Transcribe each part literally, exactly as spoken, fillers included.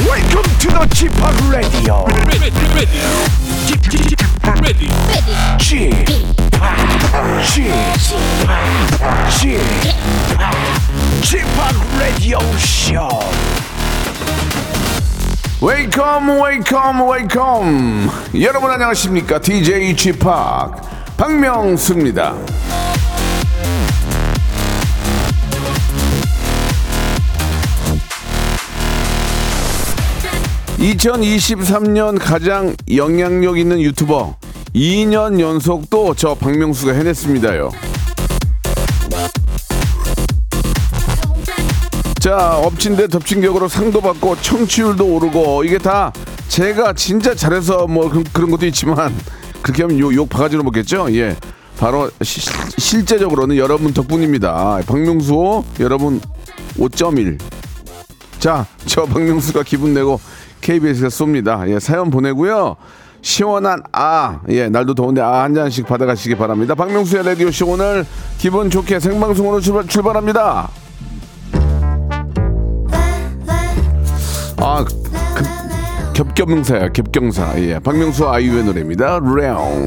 Welcome to the G Park Radio. Ready, ready, G Park Radio. G Park, G Park, G Park, G Park Radio Show. Welcome, welcome, welcome. 여러분 안녕하십니까? 디제이 G Park 박명수입니다. 이천이십삼 년 가장 영향력 있는 유튜버 이 년 연속 또 저 박명수가 해냈습니다요. 자, 엎친 데 덮친 격으로 상도 받고 청취율도 오르고 이게 다 제가 진짜 잘해서 뭐 그, 그런 것도 있지만 그렇게 하면 욕, 욕 바가지로 먹겠죠? 예, 바로 시, 실제적으로는 여러분 덕분입니다. 박명수 여러분 오 점 일. 자, 저 박명수가 기분 내고 케이비에스가 쏩니다. 예, 사연 보내고요. 시원한 아, 예, 날도 더운데 아 한 잔씩 받아가시기 바랍니다. 박명수의 라디오쇼 오늘 기분 좋게 생방송으로 출발, 출발합니다. 아, 그, 겹겹명사야, 겹경사. 예, 박명수 아이유의 노래입니다. 레옹.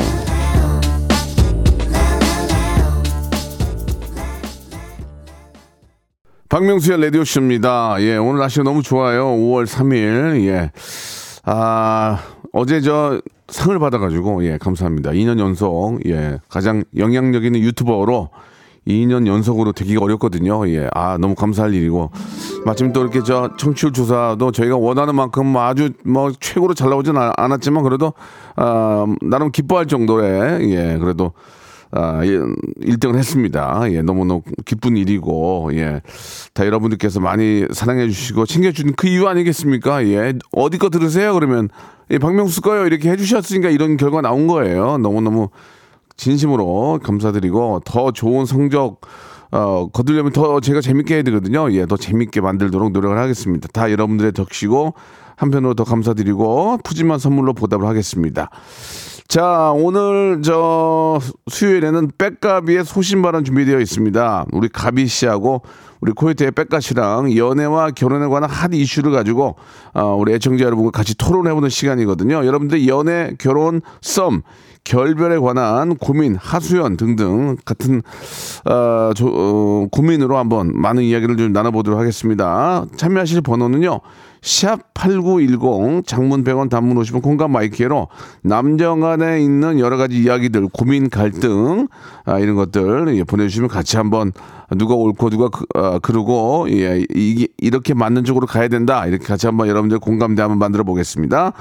박명수의 라디오쇼입니다. 예, 오늘 날씨가 너무 좋아요. 오월 삼일. 예. 아, 어제 저 상을 받아가지고, 예, 감사합니다. 이 년 연속, 예, 가장 영향력 있는 유튜버로 이 년 연속으로 되기가 어렵거든요. 예, 아, 너무 감사할 일이고. 마침 또 이렇게 저 청취율 조사도 저희가 원하는 만큼 아주 뭐 최고로 잘 나오진 않았지만 그래도, 아, 나름 기뻐할 정도의, 예, 그래도, 아, 일 등을 했습니다. 예, 너무너무 기쁜 일이고, 예. 다 여러분들께서 많이 사랑해주시고, 챙겨주는 그 이유 아니겠습니까? 예. 어디 거 들으세요? 그러면, 예, 박명수 거요. 이렇게 해주셨으니까 이런 결과 나온 거예요. 너무너무 진심으로 감사드리고, 더 좋은 성적, 어, 거두려면 더 제가 재밌게 해야 되거든요. 예, 더 재밌게 만들도록 노력을 하겠습니다. 다 여러분들의 덕시고, 한편으로 더 감사드리고, 푸짐한 선물로 보답을 하겠습니다. 자, 오늘 저 수요일에는 빽가비의 소신발언 준비되어 있습니다. 우리 가비 씨하고 우리 코요태의 빽가 씨랑 연애와 결혼에 관한 핫 이슈를 가지고 우리 애청자 여러분과 같이 토론해보는 시간이거든요. 여러분들 연애, 결혼, 썸, 결별에 관한 고민, 하소연 등등 같은 어, 조, 어, 고민으로 한번 많은 이야기를 좀 나눠보도록 하겠습니다. 참여하실 번호는요. 샵 팔구일공 장문 백 원 단문 오십 원 콩감 마이키로 남녀간에 있는 여러 가지 이야기들 고민 갈등 아, 이런 것들 예, 보내주시면 같이 한번 누가 옳고 누가 그, 아, 그러고 예, 이게 이렇게 맞는 쪽으로 가야 된다 이렇게 같이 한번 여러분들 공감대 한번 만들어 보겠습니다.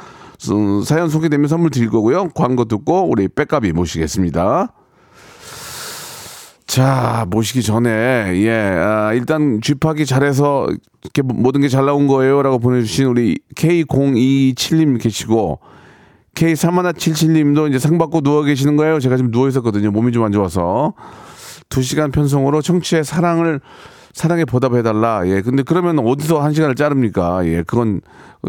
음, 사연 소개되면 선물 드릴 거고요. 광고 듣고 우리 빽가비 모시겠습니다. 자, 모시기 전에 예, 아, 일단 쥐파기 잘해서 이렇게 모든 게 잘 나온 거예요 라고 보내주신 우리 케이 공이칠님 계시고 케이 삼일칠칠님도 이제 상 받고 누워 계시는 거예요. 제가 지금 누워 있었거든요. 몸이 좀 안 좋아서 두 시간 편성으로 청취의 사랑을 사랑에 보답해달라. 예, 근데 그러면 어디서 한 시간을 자릅니까? 예, 그건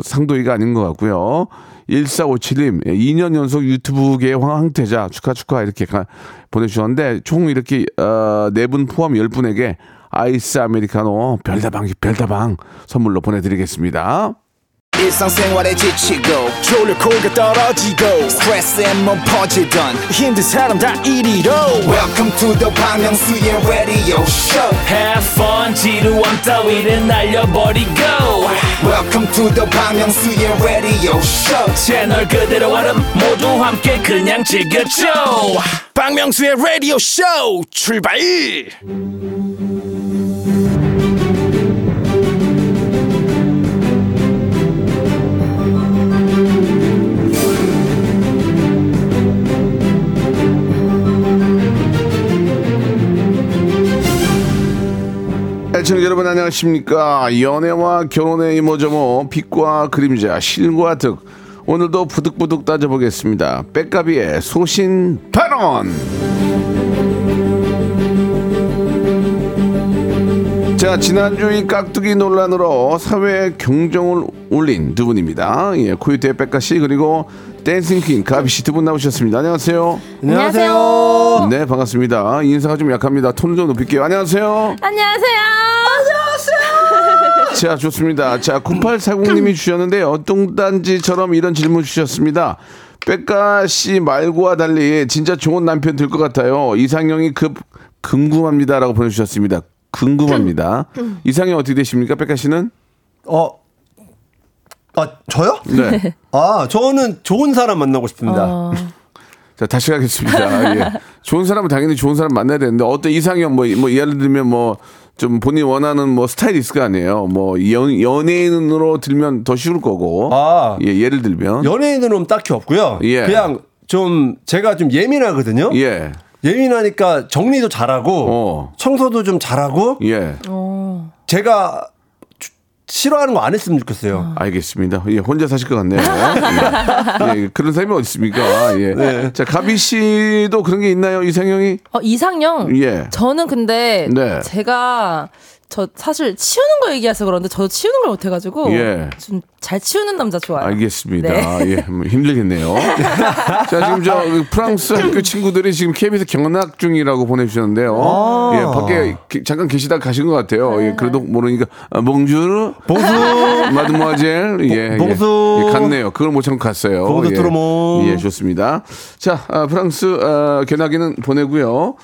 상도의가 아닌 것 같고요. 일사오칠님, 예, 이 년 연속 유튜브계의 황태자 축하 축하 이렇게 가, 보내주셨는데 총 이렇게 어, 네 분 포함 열 분에게 아이스 아메리카노 별다방 별다방 선물로 보내드리겠습니다. 일상생활에 지치고, 졸려 코가 떨어지고, 스트레스에 몸 퍼지던, 힘든 사람 다 이리로. Welcome to the 박명수의 radio show. Have fun, 지루함 따위를 날려버리고. Welcome to the 박명수의 radio show. 채널 그대로 알음 모두 함께 그냥 즐겨줘. 박명수의 radio show, 출발! 시청자 여러분 안녕하십니까? 연애와 결혼의 이모저모 빛과 그림자 실과 득 오늘도 부득부득 따져보겠습니다. 빽가비의 소신발언. 자, 지난주 이 깍두기 논란으로 사회의 경종을 울린 두 분입니다. 예, 코요태 빽가 씨 그리고 댄싱퀸 가비 씨 두 분 나오셨습니다. 안녕하세요. 안녕하세요. 네, 반갑습니다. 인사가 좀 약합니다. 톤을 좀 높일게요. 안녕하세요. 안녕하세요. 안녕하세요. 자, 좋습니다. 자, 구팔사공님이 주셨는데요. 똥단지처럼 이런 질문 주셨습니다. 빽가씨 말과 달리 진짜 좋은 남편 될 것 같아요. 이상형이 급 궁금합니다. 라고 보내주셨습니다. 궁금합니다. 이상형 어떻게 되십니까? 빽가씨는? 어, 아, 저요? 네. 아, 저는 좋은 사람 만나고 싶습니다. 어... 자, 다시 가겠습니다. 예. 좋은 사람은 당연히 좋은 사람 만나야 되는데, 어떤 이상형, 뭐, 뭐, 예를 들면 뭐, 좀 본인이 원하는 뭐 스타일이 있을 거 아니에요. 뭐, 연, 연예인으로 들면 더 쉬울 거고. 아. 예, 예를 들면. 연예인으로는 딱히 없고요. 예. 그냥 좀, 제가 좀 예민하거든요. 예. 예민하니까 정리도 잘하고, 어. 청소도 좀 잘하고, 예. 어. 제가, 싫어하는 거 안 했으면 좋겠어요. 알겠습니다. 예, 혼자 사실 것 같네요. 예. 예, 그런 사람이 어디 있습니까? 예. 네. 자, 가비 씨도 그런 게 있나요? 이상형이? 어, 이상형? 예. 저는 근데 네. 제가 저 사실 치우는 거 얘기해서 그런데 저도 치우는 걸 못해가지고 예. 좀 잘 치우는 남자 좋아요. 알겠습니다. 네. 예, 힘들겠네요. 자, 지금 저 프랑스 학교 친구들이 지금 케이비에스 경락 중이라고 보내주셨는데요. 아~ 예, 밖에 기, 잠깐 계시다 가신 것 같아요. 예, 그래도 모르니까 아, 봉주르, 봉수, 마드모아젤, 예, 봉수, 예, 예, 갔네요. 그걸 못 참고 갔어요. 봉수 트로모, 예, 예, 좋습니다. 자, 아, 프랑스 아, 견학이는 보내고요.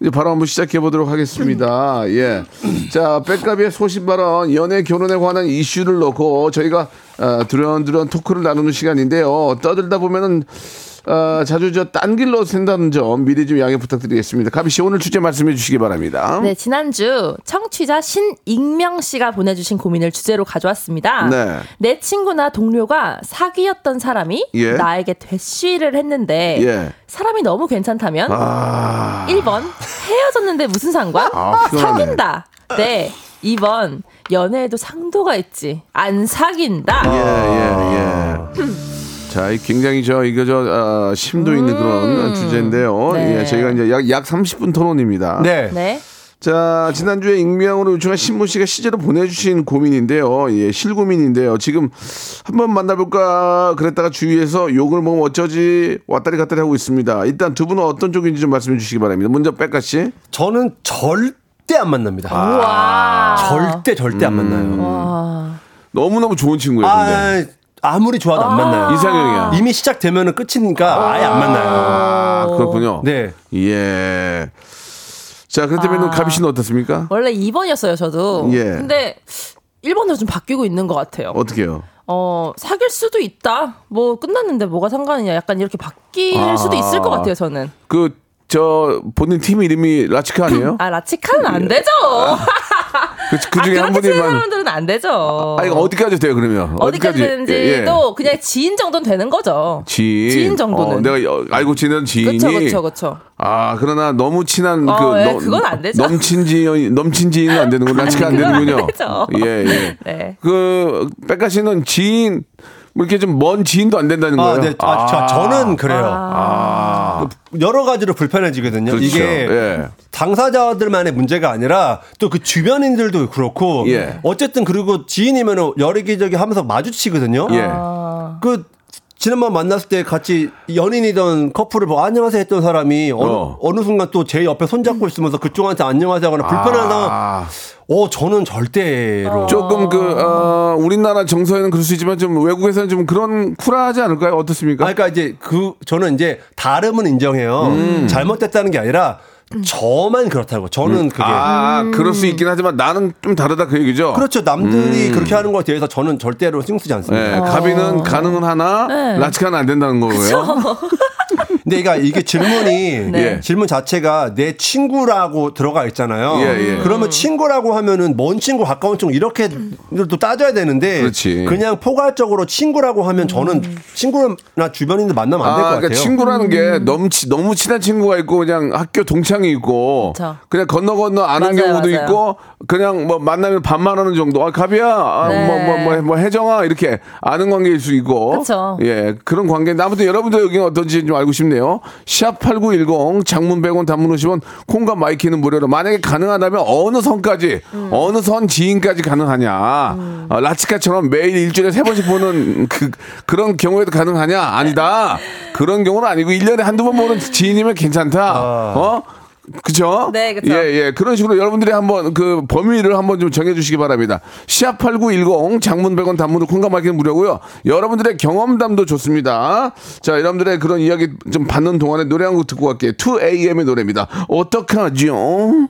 이제 바로 한번 시작해 보도록 하겠습니다. 예, 자. 빽가비의 소신발언, 연애 결혼에 관한 이슈를 놓고 저희가 어, 두런두런 토크를 나누는 시간인데요. 떠들다 보면은 어, 자주 저 딴 길로 샌다는 점 미리 좀 양해 부탁드리겠습니다. 가비 씨, 오늘 주제 말씀해 주시기 바랍니다. 네, 지난주 청취자 신익명 씨가 보내주신 고민을 주제로 가져왔습니다. 네. 내 친구나 동료가 사귀었던 사람이 예. 나에게 되쉬를 했는데 예. 사람이 너무 괜찮다면 아... 일 번 헤어졌는데 무슨 상관? 아, 사귄다. 네. 이 번 연애에도 상도가 있지. 안 사귄다. 예, 예, 예. 자, 굉장히 저 이거 저 어, 심도 있는 음~ 그런 주제인데요. 네. 예, 저희가 이제 약, 약 삼십 분 토론입니다. 네. 네. 자, 지난주에 익명으로 요청한 신문 씨가 실제로 보내주신 고민인데요. 예, 실고민인데요. 지금 한번 만나볼까 그랬다가 주위에서 욕을 먹으면 어쩌지 왔다리 갔다리 하고 있습니다. 일단 두 분은 어떤 쪽인지 좀 말씀해 주시기 바랍니다. 먼저 빽가 씨. 저는 절. 절대 안 만납니다. 아~ 절대 절대 음~ 안 만나요. 너무 너무 좋은 친구예요. 아, 근데. 아무리 좋아도 아~ 안 만나요. 이상형이야. 이미 시작되면은 끝이니까 아~ 아예 안 만나요. 아, 그렇군요. 네. 예. 자, 그렇다면 아~ 가비 씨는 어떻습니까? 원래 이 번이었어요, 저도. 예. 근데 일 번으로 좀 바뀌고 있는 것 같아요. 어떻게요? 어, 사귈 수도 있다. 뭐 끝났는데 뭐가 상관이냐. 약간 이렇게 바뀔 아~ 수도 있을 것 같아요, 저는. 그 저 본인 팀 이름이 라치카 아니에요? 아, 라치카는 안 되죠. 아, 그, 그 중에 아, 한 분이만. 그런 사람들은 안 되죠. 아, 이거 어디까지 돼요 그러면? 어디까지, 어디까지 되는지도 예, 예. 그냥 지인 정도는 되는 거죠. 지인, 지인 정도는. 어, 내가 알고 지낸 지인이. 그렇죠, 그렇죠, 그렇죠. 아, 그러나 너무 친한 어, 그 예, 넘, 그건 안 되죠. 넘친 지인, 넘친 지인은 안 되는군요. 라치카 안 되는군요. 예, 예. 네. 그 백가시는 지인. 이렇게 좀 먼 지인도 안 된다는 거예요. 아, 네. 아, 아. 저는 그래요. 아. 여러 가지로 불편해지거든요. 그렇죠. 이게 예. 당사자들만의 문제가 아니라 또 그 주변인들도 그렇고 예. 어쨌든 그리고 지인이면 여기저기 하면서 마주치거든요. 예. 그 지난번 만났을 때 같이 연인이던 커플을 뭐 안녕하세요 했던 사람이 어느, 어. 어느 순간 또 제 옆에 손잡고 있으면서 그쪽한테 안녕하세요 하거나 불편한 상황. 아. 어, 저는 절대로. 조금 그, 어, 우리나라 정서에는 그럴 수 있지만 좀 외국에서는 좀 그런 쿨하지 않을까요? 어떻습니까? 아, 그러니까 이제 그, 저는 이제 다름은 인정해요. 음. 잘못됐다는 게 아니라 저만 그렇다고. 저는 음. 그게. 아, 음. 그럴 수 있긴 하지만 나는 좀 다르다 그 얘기죠. 그렇죠. 남들이 음. 그렇게 하는 거에 대해서 저는 절대로 신경 쓰지 않습니다. 네, 가비는 가능은 하나, 네. 라치카는 안 된다는 거고요. 근데 그러니까 이게 질문이 네. 질문 자체가 내 친구라고 들어가 있잖아요. 예, 예. 그러면 음. 친구라고 하면은 먼 친구, 가까운 친구 이렇게 또 따져야 되는데 그렇지. 그냥 포괄적으로 친구라고 하면 저는 친구나 주변인들 만나면 안 될 것 아, 그러니까 같아요. 친구라는 게 음. 너무, 너무 친한 친구가 있고 그냥 학교 동창이 있고 그쵸. 그냥 건너 건너 아는 맞아요, 경우도 맞아요. 있고 그냥 뭐 만나면 반만 하는 정도. 아, 가비야, 아, 네. 뭐, 뭐, 뭐, 뭐 해정아 이렇게 아는 관계일 수 있고 그쵸. 예, 그런 관계인데 아무튼 여러분들 여기는 어떤지 좀 알고 싶네요. 샵팔구일공 장문 백 원 단문 오십 원 콩과 마이키는 무료로 만약에 가능하다면 어느 선까지 음. 어느 선 지인까지 가능하냐 음. 어, 라치카처럼 매일 일주일에 세 번씩 보는 그, 그런 경우에도 가능하냐 아니다 그런 경우는 아니고 일 년에 한두 번 보는 지인이면 괜찮다 어? 그죠? 네, 그렇죠. 예, 예. 그런 식으로 여러분들이 한번 그 범위를 한번 좀 정해 주시기 바랍니다. 시합 팔구일공 장문 백 원 단문으로 콩가 마켓 무료고요. 여러분들의 경험담도 좋습니다. 자, 여러분들의 그런 이야기 좀 받는 동안에 노래 한 곡 듣고 갈게요. 투 에이엠의 노래입니다. 어떡하죠?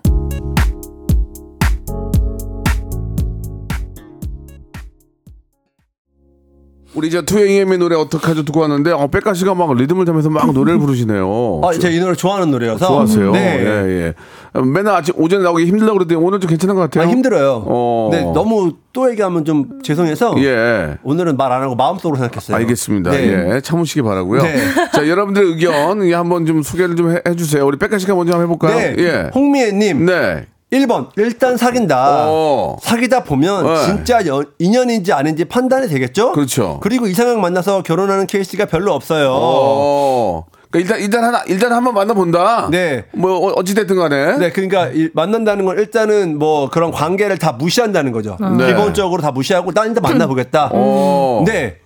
우리 이제 투 에이엠의 노래 어떡하죠 듣고 왔는데 어, 빽가 씨가 막 리듬을 타면서 막 노래를 부르시네요. 아, 제가 이 노래 좋아하는 노래여서. 좋아하세요? 네. 예, 예. 맨날 아침 오전에 나오기 힘들다고 그랬더니 오늘 좀 괜찮은 것 같아요. 아, 힘들어요. 어. 근데 너무 또 얘기하면 좀 죄송해서 예. 오늘은 말 안 하고 마음속으로 생각했어요. 알겠습니다. 네. 예, 참으시기 바라고요. 네. 자, 여러분들의 의견 예, 한번 좀 소개를 좀 해, 해주세요. 우리 빽가 씨가 먼저 한번 해볼까요? 네. 예. 홍미애님. 네. 일 번 일단 사귄다. 오. 사귀다 보면 네. 진짜 연, 인연인지 아닌지 판단이 되겠죠? 그렇죠. 그리고 이상형 만나서 결혼하는 케이스가 별로 없어요. 오. 그러니까 일단 일단 하나 일단 한번 만나본다. 네. 뭐 어찌 됐든 간에. 네. 그러니까 이, 만난다는 건 일단은 뭐 그런 관계를 다 무시한다는 거죠. 아. 네. 기본적으로 다 무시하고 난 일단 만나보겠다. 오. 네.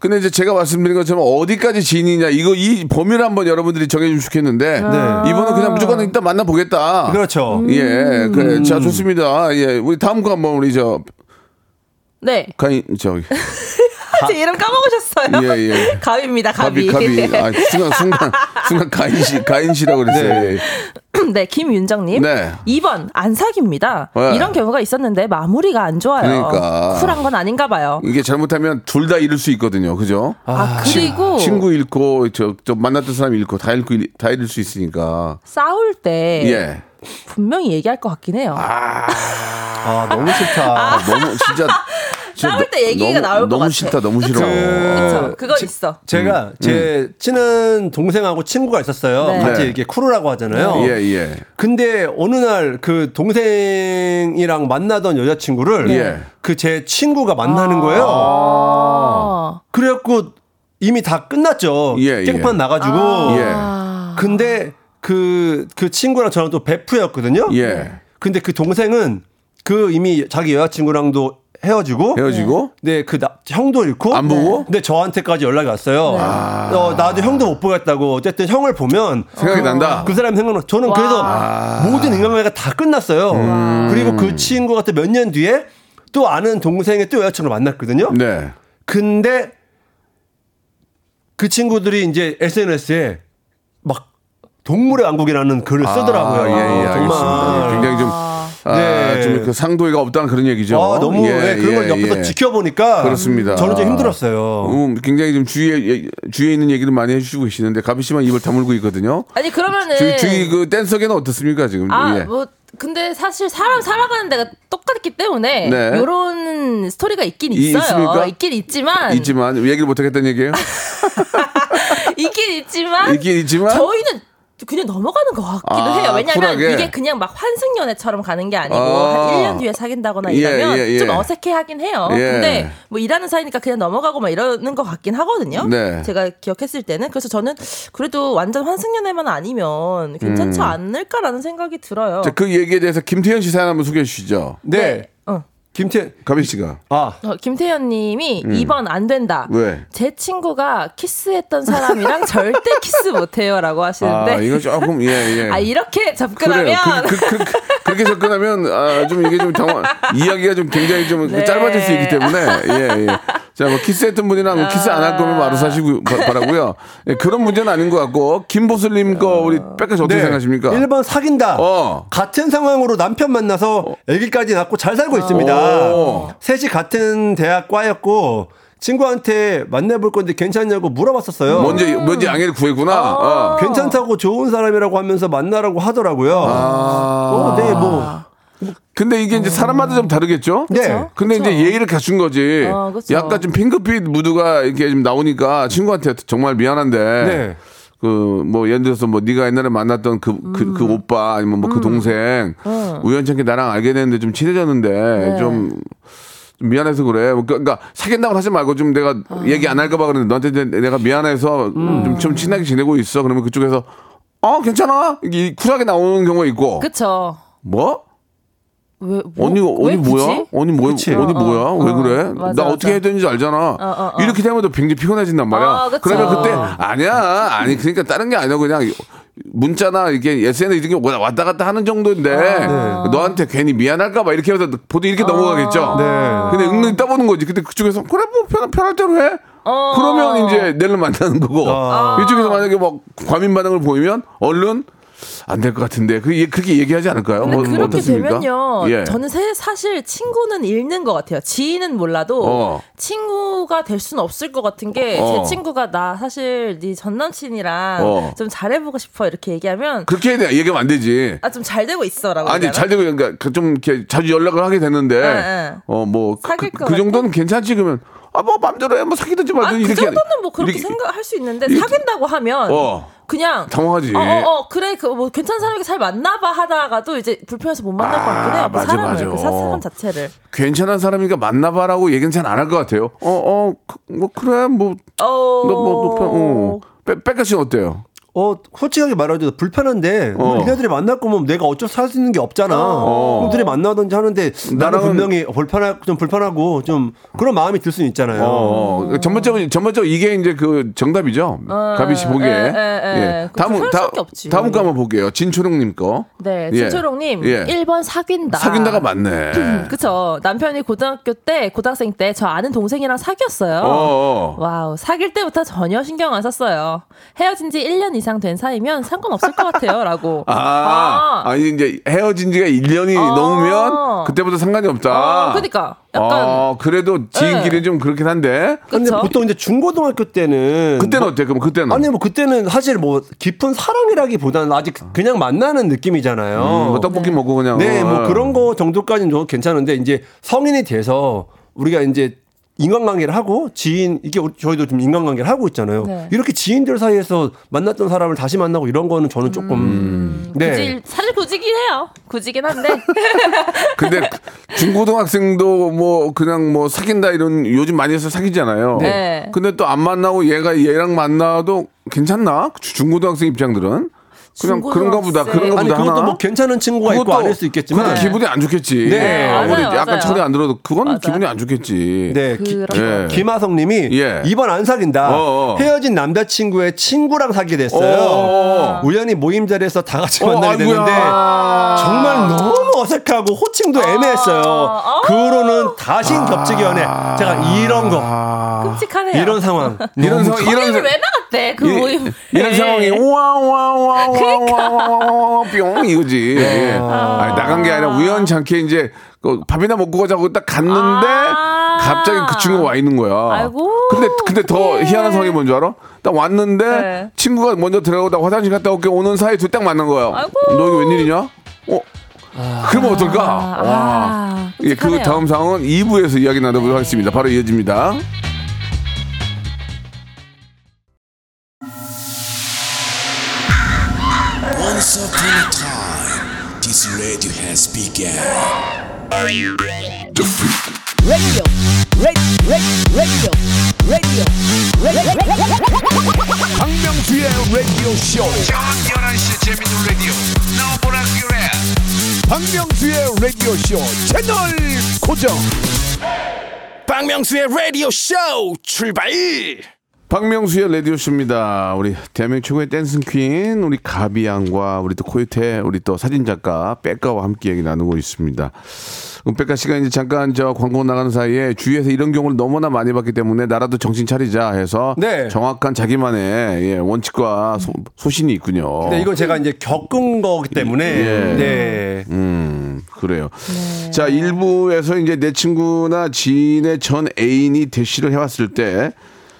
근데 이제 제가 말씀드린 것처럼 어디까지 지인이냐 이거 이 범위를 한번 여러분들이 정해주면 좋겠는데 네. 이번은 그냥 무조건 일단 만나보겠다. 그렇죠. 음. 예, 그래. 자 좋습니다. 예, 우리 다음 거 한번 우리 저 네. 가인 저기. 제 이름 까먹으셨어요? 예, 예. 가비입니다. 가비. 가비, 가비. 아, 순간, 순간, 순간 가인씨, 가인씨라고 그랬어요. 네, 네 김윤정님. 네. 이 번, 안 사깁니다. 네. 이런 경우가 있었는데 마무리가 안 좋아요. 그러니까. 쿨한 건 아닌가 봐요. 이게 잘못하면 둘 다 잃을 수 있거든요. 그죠? 아, 아 그리고. 친구 잃고, 저, 저 만났던 사람 잃고, 다 잃고, 다 잃을 수 있으니까. 싸울 때. 예. 분명히 얘기할 것 같긴 해요. 아, 아 너무 싫다. 아. 너무, 진짜. 싸울 때 얘기가 너무, 나올 것 너무 같아. 너무 싫다, 너무 싫어. 그... 그거 지, 있어. 제가 음. 제 친한 동생하고 친구가 있었어요. 네. 같이 이렇게 쿠루라고 하잖아요. 예, 예. 근데 어느 날 그 동생이랑 만나던 여자친구를 예. 그 제 친구가 만나는 아~ 거예요. 아~ 그래갖고 이미 다 끝났죠. 예, 깽판 예. 나가지고. 아~ 근데 그, 그 친구랑 저랑 또 베프였거든요. 예. 근데 그 동생은 그 이미 자기 여자친구랑도 헤어지고, 헤어지고, 네, 그 나, 형도 잃고, 안 보고, 근데 저한테까지 연락이 왔어요. 네. 아. 어, 나도 형도 못 보겠다고. 어쨌든 형을 보면 생각이 어. 난다. 그 사람이 생각나. 저는 와. 그래서 아. 모든 인간관계가 다 끝났어요. 음. 그리고 그 친구가 또 몇 년 뒤에 또 아는 동생의 또 여자친구를 만났거든요. 네. 근데 그 친구들이 이제 에스엔에스에 막 동물의 왕국이라는 글을 쓰더라고요. 아. 예, 예, 알겠습니다. 예, 굉장히 좀. 아, 네. 좀 그 상도의가 없다는 그런 얘기죠. 아, 너무 예, 예, 그런 걸 옆에서 예. 지켜보니까 그렇습니다. 저는 좀 힘들었어요. 음, 굉장히 좀 주위에 주위에 있는 얘기를 많이 해주시고 계시는데 가비 씨만 입을 다물고 있거든요. 아니 그러면은 주위, 주위 그 댄서계는 어떻습니까 지금? 아, 예. 뭐 근데 사실 사람 살아가는 데가 똑같기 때문에 네. 이런 스토리가 있긴 있어요. 있습니까? 있긴 있지만 있지만 얘기를 못하겠다는 얘기예요? 있긴 있지만 있긴 있지만 저희는. 그냥 넘어가는 것 같기도 아, 해요. 왜냐하면 쿨하게. 이게 그냥 막 환승연애처럼 가는 게 아니고 아~ 한 일 년 뒤에 사귄다거나 예, 이러면 예, 예. 좀 어색해하긴 해요. 예. 근데 뭐 일하는 사이니까 그냥 넘어가고 막 이러는 것 같긴 하거든요. 네. 제가 기억했을 때는. 그래서 저는 그래도 완전 환승연애만 아니면 괜찮지 음. 않을까라는 생각이 들어요. 자, 그 얘기에 대해서 김태현 씨 사연 한번 소개해 주시죠. 네. 네. 어. 김태 가빈 씨가 아 어, 김태현님이 음. 이 번 안 된다. 왜? 제 친구가 키스했던 사람이랑 절대 키스 못해요라고 하시는데 아 이거 조금 예예. 예. 아 이렇게 접근하면 그, 그, 그, 그, 그렇게 접근하면 아, 좀 이게 좀 당황 이야기가 좀 굉장히 좀 네. 짧아질 수 있기 때문에 예예. 예. 자, 뭐 키스했던 분이랑 아... 키스 안 할 거면 바로 사시고 바라고요. 예, 그런 문제는 아닌 것 같고 김보슬님 거 우리 빽가씨 어떻게 네. 생각하십니까? 일 번 사귄다. 어. 같은 상황으로 남편 만나서 아기까지 낳고 잘 살고 어. 있습니다. 오. 셋이 같은 대학과였고 친구한테 만나볼 건데 괜찮냐고 물어봤었어요. 먼저 음. 먼저 양해를 구했구나. 아. 어. 괜찮다고 좋은 사람이라고 하면서 만나라고 하더라고요. 아. 어, 네, 뭐. 근데 이게 이제 사람마다 좀 다르겠죠? 네. 근데 그쵸? 이제 예의를 갖춘 거지. 어, 약간 좀 핑크빛 무드가 이렇게 좀 나오니까 친구한테 정말 미안한데. 네. 그 뭐 예를 들어서 뭐 네가 옛날에 만났던 그 그 그 음. 그 오빠 아니면 뭐 그 음. 동생 음. 우연찮게 나랑 알게 됐는데 좀 친해졌는데 네. 좀. 미안해서 그래. 그러니까 사귄다고 하지 말고 좀 내가 어. 얘기 안 할까 봐 그러는데 너한테 내가 미안해서 음. 좀, 좀 친하게 지내고 있어. 그러면 그쪽에서 어 괜찮아. 이게 쿨하게 나오는 경우가 있고. 그쵸. 뭐? 왜, 뭐, 언니, 언니 뭐야? 언니 뭐야? 그치? 언니 뭐야? 어, 왜 그래? 어, 맞아, 나 어떻게 맞아. 해야 되는지 알잖아. 어, 어, 어. 이렇게 되면 또 굉장히 피곤해진단 말이야. 어, 그러면 그때 아니야. 아니 그러니까 다른 게 아니라 그냥 문자나 이게 에스엔에스 이런 게 왔다 갔다 하는 정도인데 아, 네. 너한테 괜히 미안할까봐 이렇게 해서 보통 이렇게 아, 넘어가겠죠. 네. 근데 은근히 따보는 거지. 근데 그쪽에서 그래 뭐 편, 편할 대로 해. 아, 그러면 이제 내일 만나는 거고 아, 이쪽에서 만약에 막 과민 반응을 보이면 얼른 안 될 것 같은데 그게 그렇게 얘기하지 않을까요? 어, 그렇게 어떻습니까? 되면요. 예. 저는 사실 친구는 잃는 것 같아요. 지인은 몰라도 어. 친구가 될 수는 없을 것 같은 게 제 어. 친구가 나 사실 네 전 남친이랑 어. 좀 잘해보고 싶어 이렇게 얘기하면 그렇게 얘기하면 안 되지. 아, 좀 잘 되고 있어라고. 아니 잘 되고 그러니까 좀 이렇게 자주 연락을 하게 되는데 네, 네. 어 뭐 그 그 정도는 괜찮지 그러면. 아, 뭐 맘대로 해. 뭐 사귀든지 말든지 아, 이렇게. 그 정도는 뭐 그렇게 이렇게, 생각할 수 있는데 이렇게, 사귄다고 하면 어, 그냥 당황하지. 어, 어, 어 그래 그 뭐 괜찮은 사람에게 잘 만나봐 하다가도 이제 불편해서 못 만날 아, 것 같긴 해요. 그 맞아, 사람을 맞아. 그 사람 자체를. 괜찮은 사람이니까 만나봐라고 얘기는 잘 안 할 것 같아요. 어, 어, 그, 뭐 그래 뭐. 어. 너 뭐 너 어. 빽가 씨는 어때요? 어, 솔직하게 말하자면 불편한데, 어. 니네들이 만날 거면 내가 어쩔 수 있는 게 없잖아. 어. 그럼 둘이 만나든지 하는데, 나는 분명히 불편하, 좀 불편하고, 좀 그런 마음이 들 수는 있잖아요. 어. 어. 전반적으로, 전반적으로 이게 이제 그 정답이죠. 어. 가비씨 보기에. 에, 에, 에. 예. 다음, 다, 다음 거 한번 볼게요. 진초롱님 거. 네, 진초롱님. 예. 일 번 사귄다. 사귄다가 맞네. 그쵸. 남편이 고등학교 때, 고등학생 때, 저 아는 동생이랑 사귀었어요. 어어. 와우. 사귈 때부터 전혀 신경 안 썼어요. 헤어진 지 일 년 이상 이상 된 사이면 상관없을 것 같아요 라고. 아, 아. 아니 이제 헤어진 지가 일 년이 아. 넘으면 그때부터 상관이 없다. 아, 그러니까 약간 아, 그래도 지인끼리 네. 좀 그렇긴 한데. 근데 그쵸? 보통 이제 중고등학교 때는 그때는 뭐, 어때? 그럼 그때는 아니 뭐 그때는 사실 뭐 깊은 사랑이라기보다는 아직 그냥 만나는 느낌이잖아요. 음, 뭐 떡볶이 네. 먹고 그냥. 네, 뭐 그런 거 정도까지는 괜찮은데 이제 성인이 돼서 우리가 이제 인간관계를 하고 지인 이게 저희도 좀 인간관계를 하고 있잖아요. 네. 이렇게 지인들 사이에서 만났던 사람을 다시 만나고 이런 거는 저는 조금 음, 네. 굳이, 사실 굳이긴 해요. 굳이긴 한데. 근데 중고등학생도 뭐 그냥 뭐 사귄다 이런 요즘 많이 해서 사귀잖아요. 네. 근데 또 안 만나고 얘가 얘랑 만나도 괜찮나? 중고등학생 입장들은? 그냥 그런가 보다. 그런가 보다 하나. 그것도 뭐 괜찮은 친구가 있고 아닐 수 있겠지만. 네. 기분이 안 좋겠지. 네. 네. 아무리 맞아요, 약간 맞아요. 철이 안 들어도 그건 맞아요. 기분이 안 좋겠지. 네. 기, 네. 김하성 님이 예. 이번 안 사귄다. 어어. 헤어진 남자친구의 친구랑 사귀게 됐어요. 어어. 우연히 모임 자리에서 다 같이 어어. 만나게 됐는데 정말 너무 어색하고 호칭도 애매했어요. 어어. 그 후로는 다신 아. 겹치기 연애. 제가 이런 거. 끔찍하네요. 이런 상황. 이런 상황. 이런 왜 나갔대? 그 모임. 이런 상황이 와와와 그러니까. 뿅 이거지. 네. 아~ 아니, 나간 게 아니라 우연찮게 이제 밥이나 먹고 가자고 딱 갔는데 아~ 갑자기 그 친구가 와 있는 거야. 아이고. 근데 근데 더 네. 희한한 상황이 뭔지 알아? 딱 왔는데 네. 친구가 먼저 들어가다 화장실 갔다 올게 오는 사이 둘 딱 만난 거야. 아이고. 너 이거 웬일이냐? 어? 아~ 그러면 어떨까? 아~ 와. 예, 그 다음 상황은 이 부에서 이야기 나눠보도록 하겠습니다. 바로 이어집니다. This radio has begun. Are you ready? The freak. Radio, radio, radio, radio, radio. 박명수의 radio show. 저녁 열한 시 재밌는 radio. Now what are you at? 박명수의 radio show 채널 고정. 박명수의 radio show 출발. 박명수의 라디오쇼입니다. 우리 대한민국 최고의 댄싱퀸 우리 가비 양과 우리 또 코요태 우리 또 사진작가 빽가와 함께 얘기 나누고 있습니다. 빽가 씨가 이제 잠깐 저 광고 나가는 사이에 주위에서 이런 경우를 너무나 많이 봤기 때문에 나라도 정신 차리자 해서 네. 정확한 자기만의 예, 원칙과 소, 소신이 있군요. 근데 이건 제가 이제 겪은 거기 때문에 예. 네. 음, 그래요. 네. 자, 일부에서 이제 내 친구나 지인의 전 애인이 대시를 해왔을 때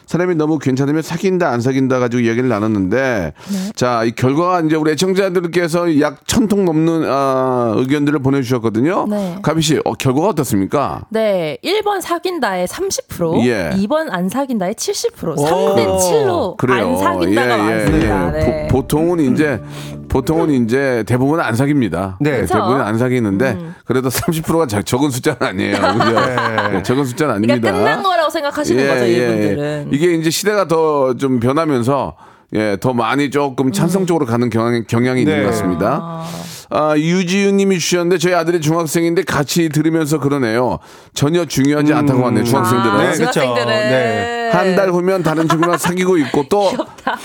사람이 너무 괜찮으면 사귄다 안 사귄다 가지고 이야기를 나눴는데 네. 자, 이 결과가 이제 우리 애청자들께서 약 천 통 넘는 어, 의견들을 보내주셨거든요. 네. 가비 씨, 어, 결과가 어떻습니까? 네, 일 번 사귄다의 삼십 퍼센트, 예. 이 번 안 사귄다의 칠십 퍼센트, 삼 대 칠로 그래요. 안 사귄다가 많습니다. 예, 예, 예. 네. 보통은 이제 보통은 이제 대부분 안 사깁니다. 네. 네, 대부분 안 사귀는데 음. 그래도 삼십 퍼센트가 자, 적은 숫자는 아니에요. 그렇죠? 네. 적은 숫자는 아닙니다. 그러니까 끝난 거라고 생각하시는 예, 거죠, 이분들은. 예. 이게 이제 시대가 더 좀 변하면서 예, 더 많이 조금 찬성적으로 음. 가는 경향, 경향이 네. 있는 것 같습니다. 아. 아, 유지윤 님이 주셨는데 저희 아들이 중학생인데 같이 들으면서 그러네요. 전혀 중요하지 음. 않다고 하네요. 중학생들은. 아, 네, 중학생들은. 네. 한 달 후면 다른 친구랑 사귀고 있고 또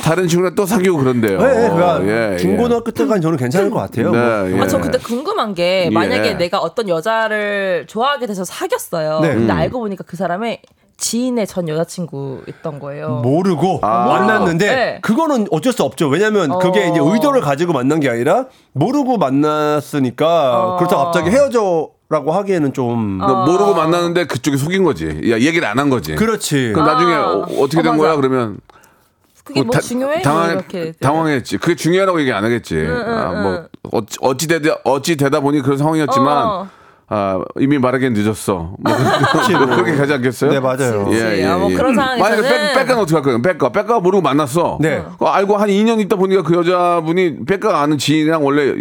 다른 친구랑 또 사귀고 그런데요. 네, 네, 그러니까 예, 중고등학교 예. 때까지 저는 괜찮을 것 같아요. 네, 뭐. 아, 저 그때 궁금한 게 만약에 예. 내가 어떤 여자를 좋아하게 돼서 사귀었어요. 네. 근데 음. 알고 보니까 그 사람의 지인의 전 여자친구 있던 거예요. 모르고 아~ 만났는데 네. 그거는 어쩔 수 없죠. 왜냐면 어~ 그게 이제 의도를 가지고 만난 게 아니라 모르고 만났으니까 어~ 그렇다고 갑자기 헤어져 라고 하기에는 좀 어. 모르고 만났는데 그쪽이 속인 거지. 야, 얘기를 안 한 거지. 그렇지. 그럼 아. 나중에 어, 어떻게 된 어, 거야 그러면 그게 뭐 다, 중요해? 당황, 이렇게. 당황했지. 그게 중요하다고 얘기 안 하겠지. 응, 응, 아, 뭐 어찌, 어찌 되다 어찌 되다 보니 그런 상황이었지만 어. 아, 이미 말하기엔 늦었어. 뭐, 뭐 그렇게 가지 않겠어요? 네, 맞아요. 예, 예, 예. 아, 뭐 그런 상황에서는 만약에 빽가는 어떻게 할 거예요? 빽가, 빽가 모르고 만났어. 네. 알고 한 이 년 있다 보니까 그 여자분이 빽가 아는 지인이랑 원래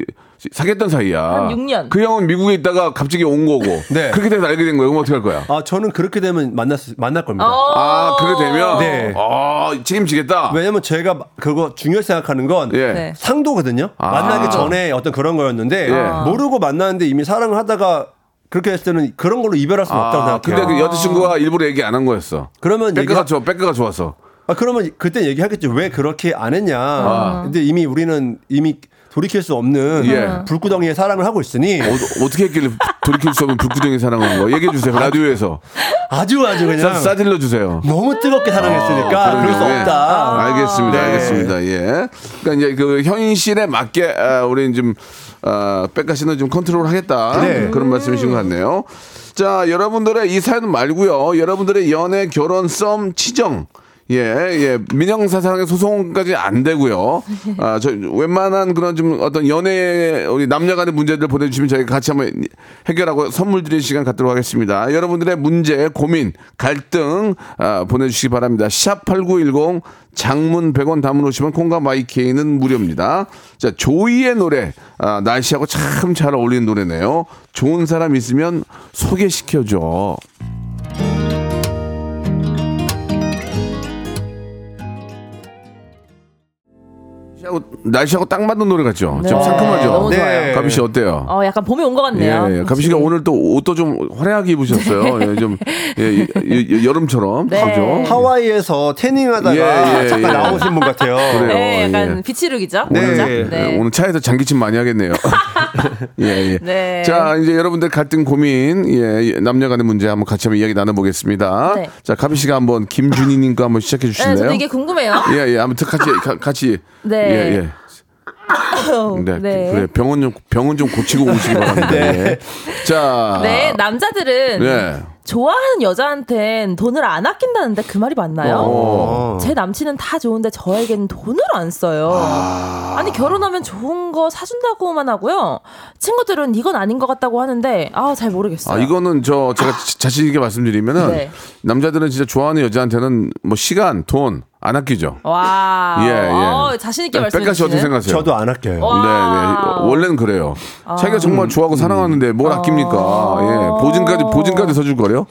사귀었던 사이야. 한 육 년. 그 형은 미국에 있다가 갑자기 온 거고. 네. 그렇게 돼서 알게 된 거예요. 그럼 어떻게 할 거야? 아, 저는 그렇게 되면 만날 수, 만날 겁니다. 아, 그렇게 되면? 네. 아, 책임지겠다. 왜냐면 제가 그거 중요하게 생각하는 건 예. 네. 상도거든요. 아. 만나기 전에 어떤 그런 거였는데 예. 모르고 만났는데 이미 사랑을 하다가 그렇게 했을 때는 그런 걸로 이별할 수는 아, 없다고 생각해요. 근데 그 여자친구가 일부러 얘기 안 한 거였어. 그러면 백가가 얘기하... 좋아, 백가가 좋아서. 아, 그러면 그때 얘기하겠죠. 왜 그렇게 안 했냐. 아. 근데 이미 우리는 이미 돌이킬 수 없는 예. 불구덩이의 사랑을 하고 있으니 어, 어떻게 했길래 돌이킬 수 없는 불구덩이의 사랑을 하는 거 얘기해 주세요. 라디오에서 아주 아주 그냥 싸, 싸질러 주세요. 너무 뜨겁게 사랑했으니까 아, 그럴 수 없다. 아, 알겠습니다. 네. 알겠습니다. 예. 그러니까 이제 그 현실에 맞게 아, 우리 좀 아, 빽가 씨는 좀 컨트롤하겠다. 네. 그런 말씀이신 것 같네요. 자, 여러분들의 이 사연 말고요. 여러분들의 연애, 결혼, 썸, 치정. 예, 예, 민영사상의 소송까지 안 되고요. 아, 저 웬만한 그런 좀 어떤 연애 우리 남녀간의 문제들 보내주시면 저희가 같이 한번 해결하고 선물 드리는 시간 갖도록 하겠습니다. 여러분들의 문제, 고민, 갈등 아, 보내주시기 바랍니다. 샵 팔구일공 장문 백 원 담은 오시면 콩과 마이케이는 무료입니다. 자, 조이의 노래 아, 날씨하고 참 잘 어울리는 노래네요. 좋은 사람 있으면 소개시켜줘. 날씨하고 딱 맞는 노래 같죠? 네. 좀 상큼하죠? 너무 좋아요. 네. 가비 씨 어때요? 어, 약간 봄이 온 것 같네요. 예, 예. 가비 씨가 오늘 또 옷도 좀 화려하게 입으셨어요. 네. 예, 좀 예, 예, 여름처럼. 네. 그죠? 하와이에서 태닝하다가 예, 예, 잠깐 예. 나오신 분 같아요. 그래요. 네, 약간 예. 비치룩이죠? 네. 오늘, 네. 오늘 차에서 장기침 많이 하겠네요. 예, 예. 네. 자, 이제 여러분들 갈등 고민, 예, 남녀간의 문제 한번 같이 한번 이야기 나눠보겠습니다. 네. 자, 가비 씨가 한번 김준희님과 한번 시작해 주실래요? 네, 저도 이게 궁금해요. 예, 예, 아무튼 같이 가, 같이. 네. 예, 예. 네, 네. 그래, 병원 좀 병원 좀 고치고 오시기 바랍니다. 네. 자, 네, 남자들은 네. 좋아하는 여자한텐 돈을 안 아낀다는데 그 말이 맞나요? 오. 제 남친은 다 좋은데 저에겐 돈을 안 써요. 아. 아니, 결혼하면 좋은 거 사준다고만 하고요. 친구들은 이건 아닌 것 같다고 하는데 아, 잘 모르겠어요. 아, 이거는 저 제가 자신 있게 말씀드리면은 네. 남자들은 진짜 좋아하는 여자한테는 뭐 시간, 돈 안 아끼죠. 와, 예, 예. 오, 자신 있게 말씀해 주시네. 백가 씨 어떻게 생각하세요? 저도 안 아껴요. 네, 네. 원래는 그래요. 아. 자기가 정말 좋아하고 사랑하는데 뭘 아. 아낍니까? 예, 보증까지 보증까지 서줄 거래요?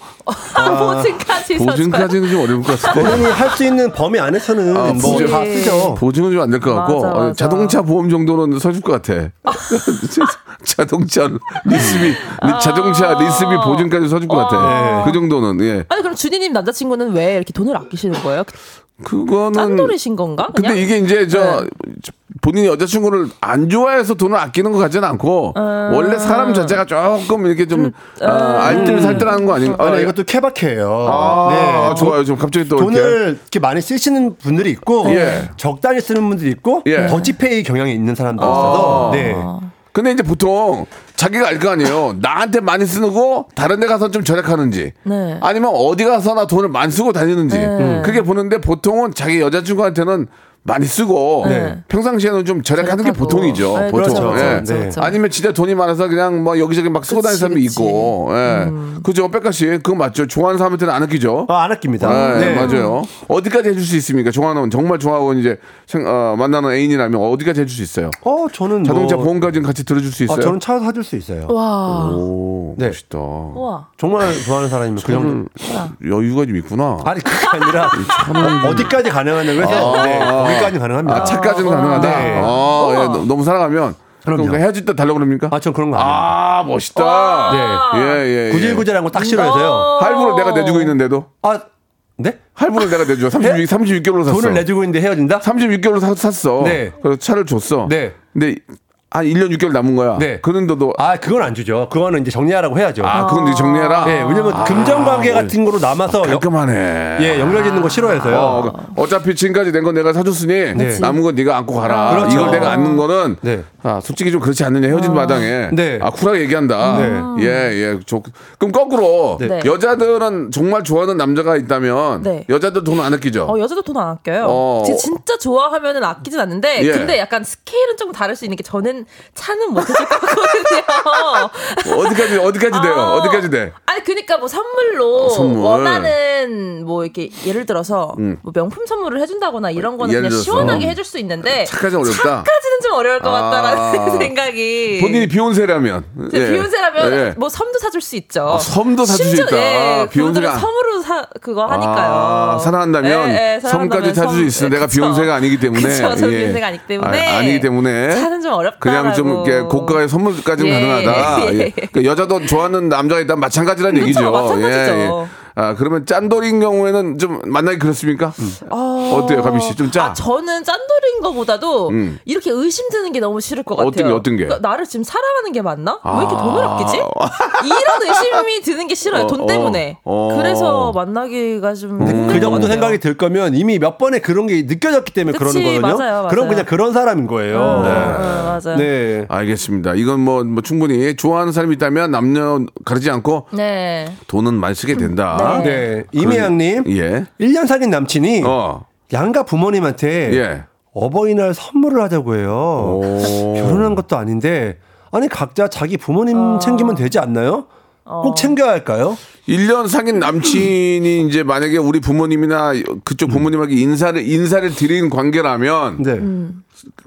아, 보증까지 보증까지는 좀 어려울 것 같은데. 본인이 할 수 있는 범위 안에서는 아, 뭐 다 쓰죠. 보증은 좀 안 될 것 같고 맞아, 맞아. 자동차 보험 정도는 서줄 것 같아. 아. 자동차 리스비 아. 자동차 리스비 보증까지 서줄 것 같아. 아. 그 정도는 예. 아니, 그럼 준희님 남자친구는 왜 이렇게 돈을 아끼시는 거예요? 그거는 짠돌이신 건가? 그냥? 근데 이게 이제 저 네. 본인이 여자친구를 안 좋아해서 돈을 아끼는 것 같지는 않고 음. 원래 사람 자체가 조금 이렇게 좀 음. 아, 알뜰살뜰하는 거 아닌가? 아, 네. 이것도 케바케예요. 아, 네. 아, 좋아요. 좀 갑자기 또 돈을 이렇게, 이렇게 많이 쓰시는 분들이 있고 예. 적당히 쓰는 분들이 있고 예. 더치페이 경향이 있는 사람도 아. 있어서 네. 근데 이제 보통 자기가 알 거 아니에요. 나한테 많이 쓰는 거 다른 데 가서 좀 절약하는지 네. 아니면 어디 가서나 돈을 많이 쓰고 다니는지 네. 그게 보는데 보통은 자기 여자친구한테는 많이 쓰고 네. 평상시에는 좀 절약하는 절약하고. 게 보통이죠. 네, 보통. 그렇죠, 예. 그렇죠, 그렇죠. 아니면 진짜 돈이 많아서 그냥 뭐 여기저기 막 쓰고 그치, 다니는 사람이 그치. 있고. 예. 음. 그죠, 빽가 씨. 그건 맞죠. 좋아하는 사람한테는 안 아끼죠. 아, 안 아낍니다. 예, 네. 맞아요. 어디까지 해줄 수 있습니까? 좋아하는 정말 좋아하고 이제 어, 만나는 애인이라면 어디까지 해줄 수 있어요? 어, 저는 자동차 뭐... 보험까지는 같이 들어줄 수 있어요. 아, 저는 차 사줄 수 있어요. 와, 오, 네. 멋있다. 우와. 정말 좋아하는 사람이면 그냥 여유가 좀 있구나. 아니 그게 아니라 어디까지 가능하냐고 해서. 아, 네. 까지 가능합니다. 아, 차까지는 아, 가능하다. 네. 아, 예, 너무 사랑하면 그럼 헤어질 때 달라고 그럽니까? 아, 전 그런 거 안 해요. 아, 멋있다. 네, 예, 예. 구질구질한 거 딱 싫어해서요. 할부를 내가 내주고 있는데도. 아, 네? 할부를 내가 내줘. 삼십육, 삼십육 개월로 샀어. 돈을 내주고 있는데 헤어진다? 삼십육 개월로 사, 샀어. 네. 그래서 차를 줬어. 네. 근데 한 일 년 육 개월 남은 거야. 네. 그런데 너. 아, 그건 안 주죠. 그거는 이제 정리하라고 해야죠. 아, 그건 이제 정리해라? 예, 네, 왜냐면 아, 금전관계 아, 같은 거로 남아서. 아, 깔끔하네. 예, 연결짓는 거 싫어해서요. 어, 어차피 지금까지 낸 건 내가 사줬으니 네. 남은 건 네가 안고 가라. 그렇죠. 이걸 내가 안는 거는. 네. 아, 솔직히 좀 그렇지 않느냐. 헤어진 아. 마당에. 네. 아, 쿨하게 얘기한다. 네. 예, 예. 저, 그럼 거꾸로. 네. 여자들은 정말 좋아하는 남자가 있다면. 네. 여자들 돈은 안 아끼죠? 어, 여자도 돈 안 아껴요. 어. 진짜 좋아하면 아끼진 않는데. 예. 근데 약간 스케일은 좀 다를 수 있는 게 저는. 차는 못 해줄 것 같거든요. 뭐 어디까지 어디까지 돼요? 어, 어디까지 돼? 아니 그러니까 뭐 선물로 어, 선물. 원하는 뭐 이렇게 예를 들어서 음. 뭐 명품 선물을 해준다거나 이런 거는 그냥 들어서. 시원하게 해줄 수 있는데 차까지 어렵다. 차까지는 좀 어려울 것 같다라는 아, 생각이. 본인이 비욘세라면 예. 비욘세라면 예. 뭐 섬도 사줄 수 있죠. 아, 섬도 사줄 수 있다. 예, 비욘세가 섬으로 사 그거 하니까요. 아, 사랑한다면 예, 예, 섬까지 사줄 수 있어. 예, 내가 비욘세가 아니기 때문에. 그쵸, 저는 예. 비욘세가 아니기 때문에. 아, 아니기 때문에. 차는 좀 어렵. 그냥 좀 이렇게 고가의 선물까지는 예. 가능하다. 예. 예. 여자도 좋아하는 남자가 일단 마찬가지라는 그렇죠, 얘기죠. 마찬가지죠. 예. 예. 아 그러면 짠돌인 경우에는 좀 만나기 그렇습니까? 음. 어... 어때요, 가비 씨? 좀 짜? 아, 저는 짠돌인 거보다도 음. 이렇게 의심드는 게 너무 싫을 것 같아요. 어떤 게 어떤 게? 나, 나를 지금 사랑하는 게 맞나? 아... 왜 이렇게 돈을 아끼지? 이런 의심이 드는 게 싫어요. 돈 어, 때문에. 어, 어. 그래서 만나기가 좀. 음. 그 정도 생각이 들 거면 이미 몇 번의 그런 게 느껴졌기 때문에 그치, 그러는 거거든요. 맞아요, 맞아요. 그럼 그냥 그런 사람인 거예요. 어, 네. 어, 맞아요. 네, 알겠습니다. 이건 뭐, 뭐 충분히 좋아하는 사람이 있다면 남녀 가리지 않고 네. 돈은 많이 쓰게 된다. 네. 네. 이미양님, 예. 일 년 사귄 남친이 어. 양가 부모님한테 예. 어버이날 선물을 하자고 해요. 오. 결혼한 것도 아닌데, 아니, 각자 자기 부모님 어. 챙기면 되지 않나요? 어. 꼭 챙겨야 할까요? 일 년 사귄 남친이 이제 만약에 우리 부모님이나 그쪽 부모님에게 인사를, 인사를 드린 관계라면, 네. 음.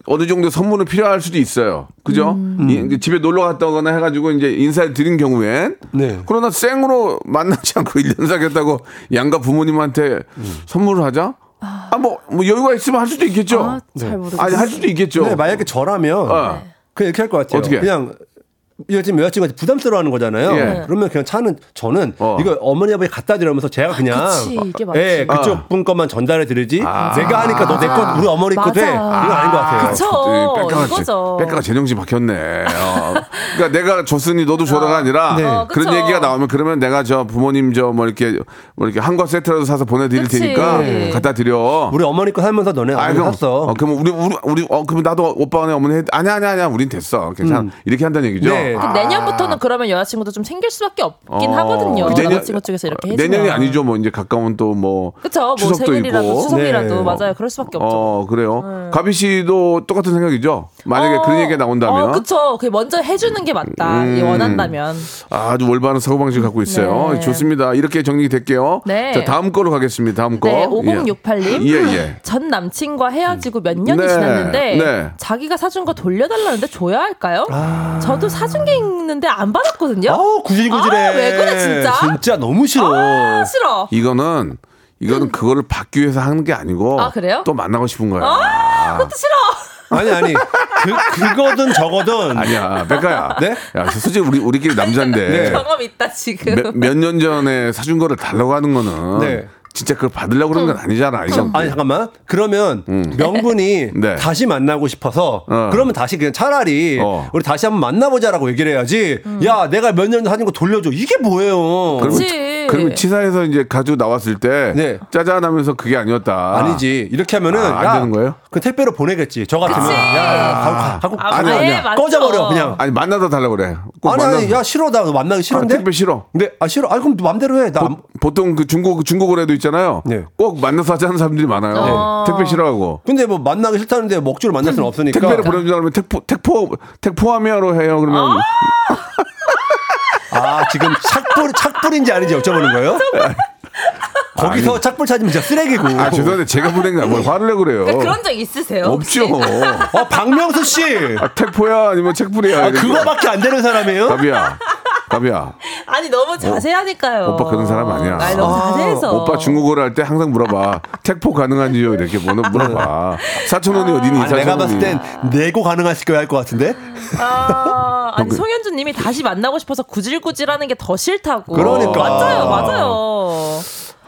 어느 정도 선물은 필요할 수도 있어요. 그죠? 음. 이, 집에 놀러 갔다거나 해가지고 이제 인사를 드린 경우엔. 네. 그러나 생으로 만나지 않고 일 년 사귀었다고 양가 부모님한테 음. 선물을 하자? 아, 뭐, 뭐 여유가 있으면 할 수도 있겠죠? 아, 잘 모르겠어요. 아니, 할 수도 있겠죠? 네, 만약에 저라면. 아. 그냥 이렇게 할 것 같아요. 어떻게? 그냥. 여자친구, 여자친구한테 부담스러워하는 거잖아요. 예. 그러면 그냥 차는 저는 어. 이거 어머니 아버지 갖다 드리면서 제가 그냥 아, 그치, 예, 그쪽 아. 분 것만 전달해 드리지 아. 내가 하니까 너 내 거 우리 어머니 거 돼 이건 아닌 것 같아요. 그렇죠. 빽가가 제정신 박혔네. 어. 그러니까 내가 줬으니 너도 줘라가 아니라 어. 네. 어, 그런 얘기가 나오면 그러면 내가 저 부모님 저 뭐 이렇게 뭐 이렇게 한과 세트라도 사서 보내드릴 그치. 테니까 네. 갖다 드려. 우리 어머니 거 살면서 너네 어머니 샀어. 어, 그럼 우리 우리 우리 어 그럼 나도 오빠네 어머니 아니야 아니야 아니야 우린 됐어. 괜찮아 음. 이렇게 한다는 얘기죠. 네. 아~ 내년부터는 그러면 여자친구도 좀 생길 수밖에 없긴 어~ 하거든요. 그 내년, 남자친구 쪽에서 이렇게 해주면. 내년이 아니죠. 뭐 이제 가까운 또 뭐 그쵸, 추석도 뭐 생일이라도 있고. 추석이라도 네. 맞아요. 그럴 수밖에 없죠. 어, 그래요. 음. 가비 씨도 똑같은 생각이죠. 만약에 어~ 그런 얘기가 나온다면. 어, 그렇죠. 먼저 해주는 게 맞다. 음. 원한다면. 아주 올바른 사고방식을 갖고 있어요. 네. 좋습니다. 이렇게 정리될게요. 네. 자, 다음 거로 가겠습니다. 다음 거. 네, 오공육팔 님. 예, 예. 전 남친과 헤어지고 몇 년이 네. 지났는데 네. 자기가 사준 거 돌려달라는데 줘야 할까요? 아~ 저도 사준 게 있는데 안 받았거든요. 아우 구질구질해. 아, 왜 그래 진짜? 진짜 너무 싫어. 아, 싫어. 이거는 이거는 음. 그거를 받기 위해서 하는 게 아니고. 아 그래요? 또 만나고 싶은 거야. 아, 아. 그것도 싫어. 아니 아니 그 그거든 저거든 아니야 백가야 네? 야 솔직히 우리 우리끼리 남자인데 경험 있다 지금 몇 년 전에 사준 거를 달라고 하는 거는. 네. 진짜 그걸 받으려고 그런 건 아니잖아. 음. 아니 잠깐만 그러면 음. 명분이 네. 다시 만나고 싶어서 어. 그러면 다시 그냥 차라리 어. 우리 다시 한번 만나보자라고 얘기를 해야지. 음. 야 내가 몇 년 사준 거 돌려줘 이게 뭐예요. 그렇지. 그러면 치사해서 이제 가지고 나왔을 때 네. 짜잔하면서 그게 아니었다. 아니지 이렇게 하면은 아, 안 야, 되는 거예요? 그 택배로 보내겠지. 저 같으면 그치. 야 갖고 아, 아니 아니야 꺼져버려 그냥. 아니 만나다 달라고 그래. 아니 아니 야 싫어 나 만나기 싫은데. 아, 택배 싫어. 근데 아 싫어. 아 그럼 마음대로 해. 나 보, 보통 그 중국 중국으로 해도 있잖아요. 네. 꼭 만나서 하자는 사람들이 많아요. 어... 택배 싫어하고. 근데 뭐 만나기 싫다는데 먹주를 만날 수는 없으니까. 택배를 보내주려면 택포 택포 택포하며로 해요. 그러면. 아, 아 지금 착불 착불인지 아닌지 여쭤보는 거예요? 거기서 아니. 착불 찾으면 진짜 쓰레기고. 아 죄송한데 제가 보낸 거 뭘 화를 내고 그래요. 그러니까 그런 적 있으세요? 없죠. 아 박명수 씨. 아, 택포야 아니면 책불이야. 아, 그거밖에 안 되는 사람이에요? 답이야. 가비야. 아니 너무 자세하니까요. 어, 오빠 그런 사람 아니야. 아니 너무 아, 자세해서. 오빠 중국어를 할 때 항상 물어봐. 택포 가능한지요? 이렇게 물어봐. 사천 원이 아, 어디니? 아니, 내가 봤을 땐 내고 가능하실 거야 할 것 같은데. 아, 아니 송현주님이 다시 만나고 싶어서 구질구질하는 게 더 싫다고. 그러니까. 맞아요, 맞아요.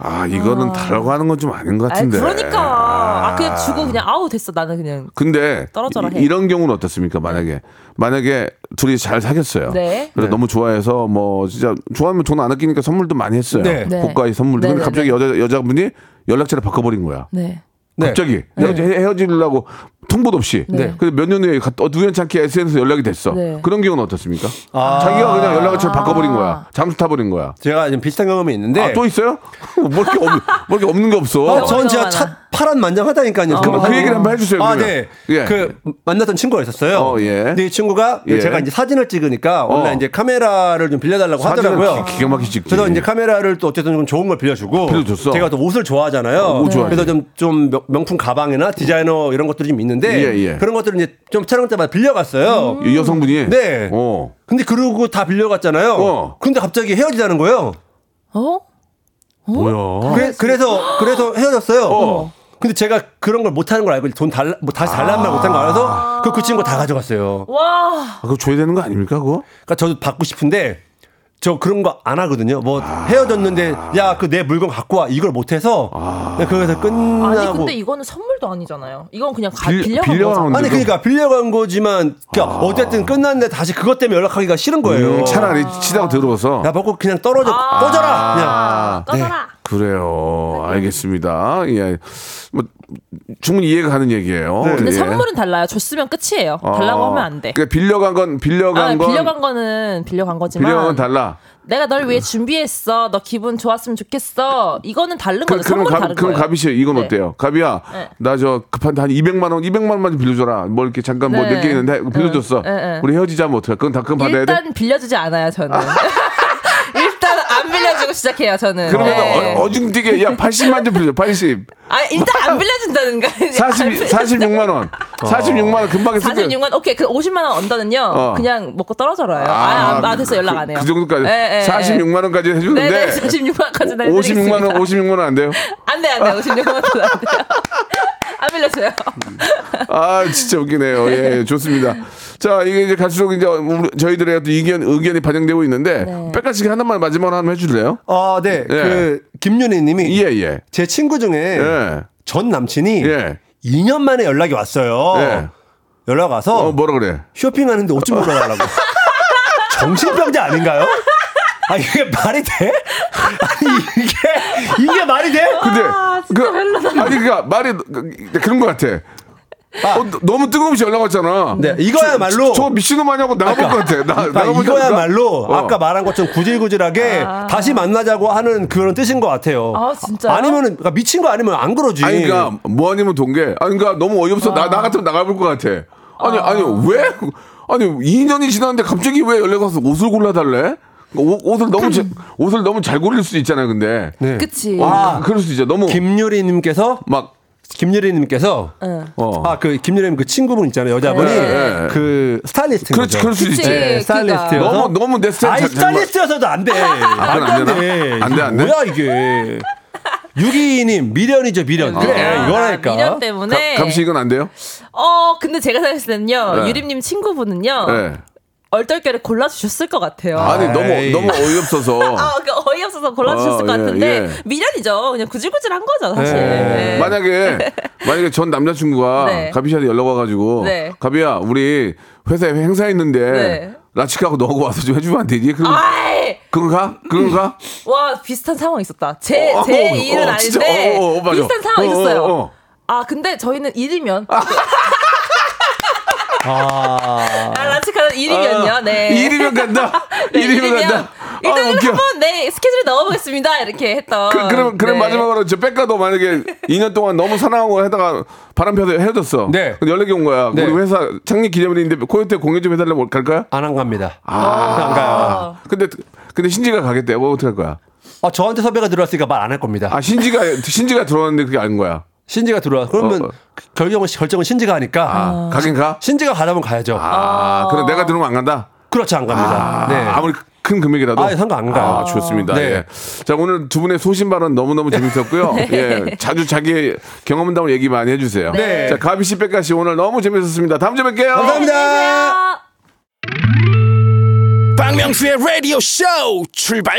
아 이거는 아. 달라고 하는 건 좀 아닌 것 같은데. 아니, 그러니까 아. 아 그냥 주고 그냥 아우 됐어 나는 그냥. 근데 떨어져라 해. 이런 경우는 어떻습니까? 만약에 만약에 둘이 잘 사귀었어요. 네. 그래서 네. 너무 좋아해서 뭐 진짜 좋아하면 돈 안 아끼니까 선물도 많이 했어요. 네. 네. 고가의 선물도. 네. 근데 갑자기 네. 여자 여자분이 연락처를 바꿔버린 거야. 네. 네. 갑자기 네. 헤어지려고 통보도 없이. 네. 그래서 몇 년 후에 우연찮게 에스엔에스에 연락이 됐어. 네. 그런 경우는 어떻습니까? 아~ 자기가 그냥 연락처를 아~ 바꿔버린 거야. 잠수 타버린 거야. 제가 지금 비슷한 경험이 있는데. 아, 또 있어요? 뭐 이렇게, 없, 뭐 이렇게 없는 게 없어. 아, 전 제가 차 파란 만장하다니까요. 어, 그, 어, 그 얘기를 한번 해주세요. 아, 네. 예. 그 만났던 친구가 있었어요. 어, 예. 근데 이 친구가 예. 제가 이제 사진을 찍으니까 원래 어. 이제 카메라를 좀 빌려달라고 하더라고요. 기, 기가 막히게 찍지. 그래서 이제 카메라를 또 어쨌든 좀 좋은 걸 빌려주고. 빌려줬어. 제가 또 옷을 좋아하잖아요. 어, 옷 좋아해. 그래서 좀, 좀 명품 가방이나 디자이너 이런 것들이 좀 있는. 데 예, 예. 그런 것들을 이제 좀 촬영 때마다 빌려갔어요. 음. 여성분이? 네. 어. 근데 그러고 다 빌려갔잖아요. 어. 근데 갑자기 헤어지자는 거예요. 어? 어? 뭐야? 그래, 그래서 그래서 헤어졌어요. 어. 근데 제가 그런 걸 못하는 걸 알고 돈 달라, 뭐 다시 달라는 말 아~ 못한 거 알아서 그, 그 친구 다 가져갔어요. 와. 아, 그거 줘야 되는 거 아닙니까 그거? 그러니까 저도 받고 싶은데 저 그런 거 안 하거든요. 뭐 아~ 헤어졌는데 야 그 내 물건 갖고 와 이걸 못해서 아~ 거기서 끝나고. 아니 근데 이거는 선물도 아니잖아요. 이건 그냥 가, 빌, 빌려간 빌려 거잖아요. 아니 그러니까 빌려간 거지만 그러니까 아~ 어쨌든 끝났는데 다시 그것 때문에 연락하기가 싫은 거예요. 음, 차라리 치다가 들어서 나 먹고 그냥 떨어져 아~ 꺼져라 그냥. 아~ 꺼져라. 네. 그래요. 알겠습니다. 예. 뭐 충분히 이해가 가는 얘기예요. 네. 근데 예. 선물은 달라요. 줬으면 끝이에요. 달라고 어. 하면 안 돼. 그러니까 빌려간 건 빌려간 아니, 건 빌려간 거는 빌려간 거지만 빌려간 건 달라. 내가 널 위해 준비했어. 너 기분 좋았으면 좋겠어. 이거는 다른 그, 거죠. 그럼 가, 다른 그럼 가비 씨 이건 네. 어때요? 가비야, 네. 나 저 급한데 한 이백만 원, 이백만 원만 좀 빌려줘라. 뭐 이렇게 잠깐 네. 뭐 몇 개 있는데 빌려줬어. 네. 네. 우리 헤어지자면 어떡해? 그건 다 그건 받아야 일단 돼. 일단 빌려주지 않아요 저는. 일단 안 빌려주고 시작해요 저는. 그러면 네. 어, 어중디게 야 팔십만 좀 빌려. 팔십. 아 일단 안 빌려준다는가. 사십육만 원. 어. 사십육만 원 금방에 쓰면. 사십육만 원. 오케이. 그 오십만 원 언더는요. 어. 그냥 먹고 떨어져라요. 아, 아, 아 됐어 연락 안 해요. 그, 그 정도까지. 네, 사십육만 원까지 해주는데. 네, 네 사십육만 원까지 해주는데. 오십육만 원, 오십육만 원 안 돼요? 안 돼, 안 돼. 오십육만 원도 안 돼요. 안 빌려줘요. 아 진짜 웃기네요. 예, 좋습니다. 자 이게 이제 갈수록 이제 저희들의 또 의견 의견이 반영되고 있는데 네. 빽가씨가 하나만 마지막으로 한번 해줄래요? 아 네. 예. 그 김윤희님이 예, 예. 제 친구 중에 예. 전 남친이 예. 이 년 만에 연락이 왔어요. 예. 연락 와서 어, 뭐라 그래? 쇼핑하는데 옷 좀 골라달라고. 정신병자 아닌가요? 아 이게 말이 돼? 아니 이게 이게 말이 돼? 근데 와, 그 아니 그니까 말이 그런 것 같아. 아, 어, 너무 뜬금없이 연락 왔잖아. 네, 이거야말로 저 미친놈 아니냐고 나가볼 것 같아. 나, 나 이거야말로 어. 아까 말한 것처럼 구질구질하게 아. 다시 만나자고 하는 그런 뜻인 것 같아요. 아 진짜? 아니면은 그러니까 미친 거 아니면 안 그러지. 아니 그러니까 뭐 아니면 동계. 아니 그러니까 너무 어이없어. 나, 나 같으면 나가볼 것 같아. 아니 아. 아니 왜? 아니 이 년이 지났는데 갑자기 왜 연락 와서 옷을 골라달래? 옷, 옷을 너무 그, 제, 옷을 너무 잘 고를 수도 있잖아요, 근데. 네. 그치. 와, 그럴 수도 있죠. 너무. 김유리님께서 막 김유리님께서 응. 어. 아, 그 김유리님 그 친구분 있잖아요, 여자분이 네. 그 스타일리스트. 그렇지, 그럴 수도 있지. 네, 스타일리스트. 너무 너무 내 스타일. 아이 스타일리스트여서도 안 돼. 아, 안, 안 돼. 안 돼, 안 돼. 뭐야 이게? 유기님 미련이죠 미련. 그래 아, 이거라니까. 미련 때문에. 감시 이건 안 돼요? 어, 근데 제가 생각했을 때는요, 네. 유림님 친구분은요. 네. 얼떨결에 골라주셨을 것 같아요. 아니 에이. 너무 너무 어이없어서. 아, 그러니까 어이없어서 골라주셨을 어, 것 같은데 예, 예. 미련이죠. 그냥 구질구질한 거죠 사실. 네. 네. 만약에 만약에 전 남자친구가 네. 가비씨한테 연락 와가지고 네. 가비야 우리 회사에 행사 있는데 네. 라치카하고 너하고 와서 좀 해주면 안 되니? 그럼 그런가? 그런가? 와 비슷한 상황 있었다. 제 제 일은 아닌데 어, 어, 비슷한 상황 어, 있었어요. 어, 어. 아 근데 저희는 일이면. 아. 아, 아 라치카는 일이면요. 아, 네. 일이면 간다. 네, 일이면 간다. 일단 아, 한번 내 네, 스케줄에 넣어보겠습니다. 이렇게 했던. 그, 그럼 그럼 네. 마지막으로 저 빽가도 만약에 이 년 동안 너무 사랑하고 하다가 바람 펴서 헤어졌어. 네. 근데 연락이 온 거야. 네. 우리 회사 창립 기념일인데 코요태 공연 좀 해달라고 갈까요? 안 안 갑니다. 아, 안 가요. 근데 근데 신지가 가겠대. 뭐 어떻게 할 거야? 아 저한테 섭외가 들어왔으니까 말 안 할 겁니다. 아 신지가 신지가 들어왔는데 그게 아닌 거야. 신지가 들어와. 그러면 어, 어. 결정은, 결정은 신지가 하니까. 아, 가긴 가? 신지가 가려면 가야죠. 아, 아. 그래 내가 들어오면 안 간다? 그렇지, 안 갑니다. 아, 네. 아무리 큰 금액이라도. 아, 상관 안 가요. 아, 좋습니다. 네. 예. 자, 오늘 두 분의 소신 발언 너무너무 재밌었고요. 네. 예. 자주 자기 경험담을 얘기 많이 해주세요. 네. 자, 가비씨, 백가씨 오늘 너무 재밌었습니다. 다음주에 뵐게요. 감사합니다. 박명수의 라디오 쇼 출발!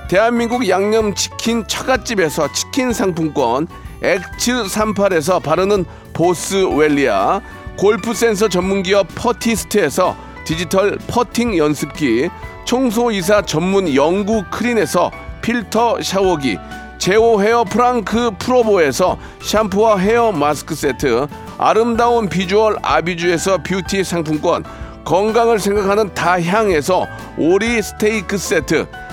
대한민국 양념치킨 처갓집에서 치킨 상품권, 엑츠삼십팔에서 바르는 보스웰리아, 골프센서 전문기업 퍼티스트에서 디지털 퍼팅 연습기, 청소이사 전문 영구 크린에서 필터 샤워기, 제오헤어 프랑크 프로보에서 샴푸와 헤어 마스크 세트, 아름다운 비주얼 아비주에서 뷰티 상품권, 건강을 생각하는 다향에서 오리 스테이크 세트,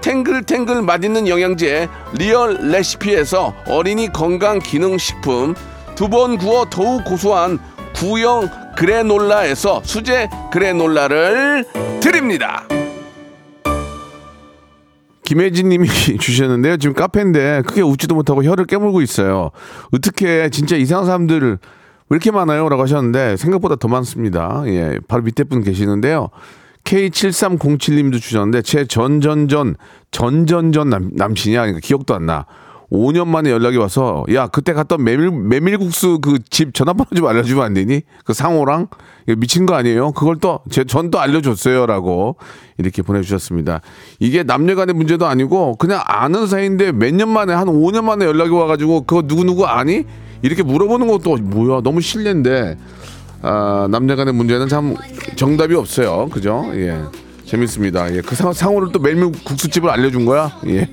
탱글탱글 맛있는 영양제 리얼 레시피에서 어린이 건강기능식품, 두 번 구워 더욱 고소한 구형 그래놀라에서 수제 그래놀라를 드립니다. 김혜진 님이 주셨는데요. 지금 카페인데 크게 웃지도 못하고 혀를 깨물고 있어요. 어떻게 진짜 이상한 사람들 왜 이렇게 많아요? 라고 하셨는데 생각보다 더 많습니다. 예, 바로 밑에 분 계시는데요. 케이 칠삼공칠 님도 주셨는데 제 전전전 전전전 남, 남친이야. 그러니까 기억도 안 나. 오 년 만에 연락이 와서 야 그때 갔던 메밀, 메밀국수 그 집 전화번호 좀 알려주면 안 되니? 그 상호랑 미친 거 아니에요? 그걸 또 제 전 또 알려줬어요 라고 이렇게 보내주셨습니다. 이게 남녀간의 문제도 아니고 그냥 아는 사이인데 몇 년 만에 한 오 년 만에 연락이 와가지고 그거 누구누구 아니? 이렇게 물어보는 것도 뭐야 너무 실례인데 아, 남녀간의 문제는 참 정답이 없어요. 그죠? 예. 재밌습니다. 예. 그 상, 상호를 또 메밀국수집을 알려준 거야? 예.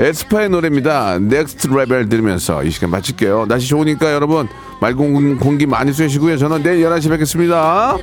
에스파의 노래입니다. Next Level 들으면서 이 시간 마칠게요. 날씨 좋으니까 여러분 맑은 공기 많이 쐬시고요. 저는 내일 열한 시 뵙겠습니다.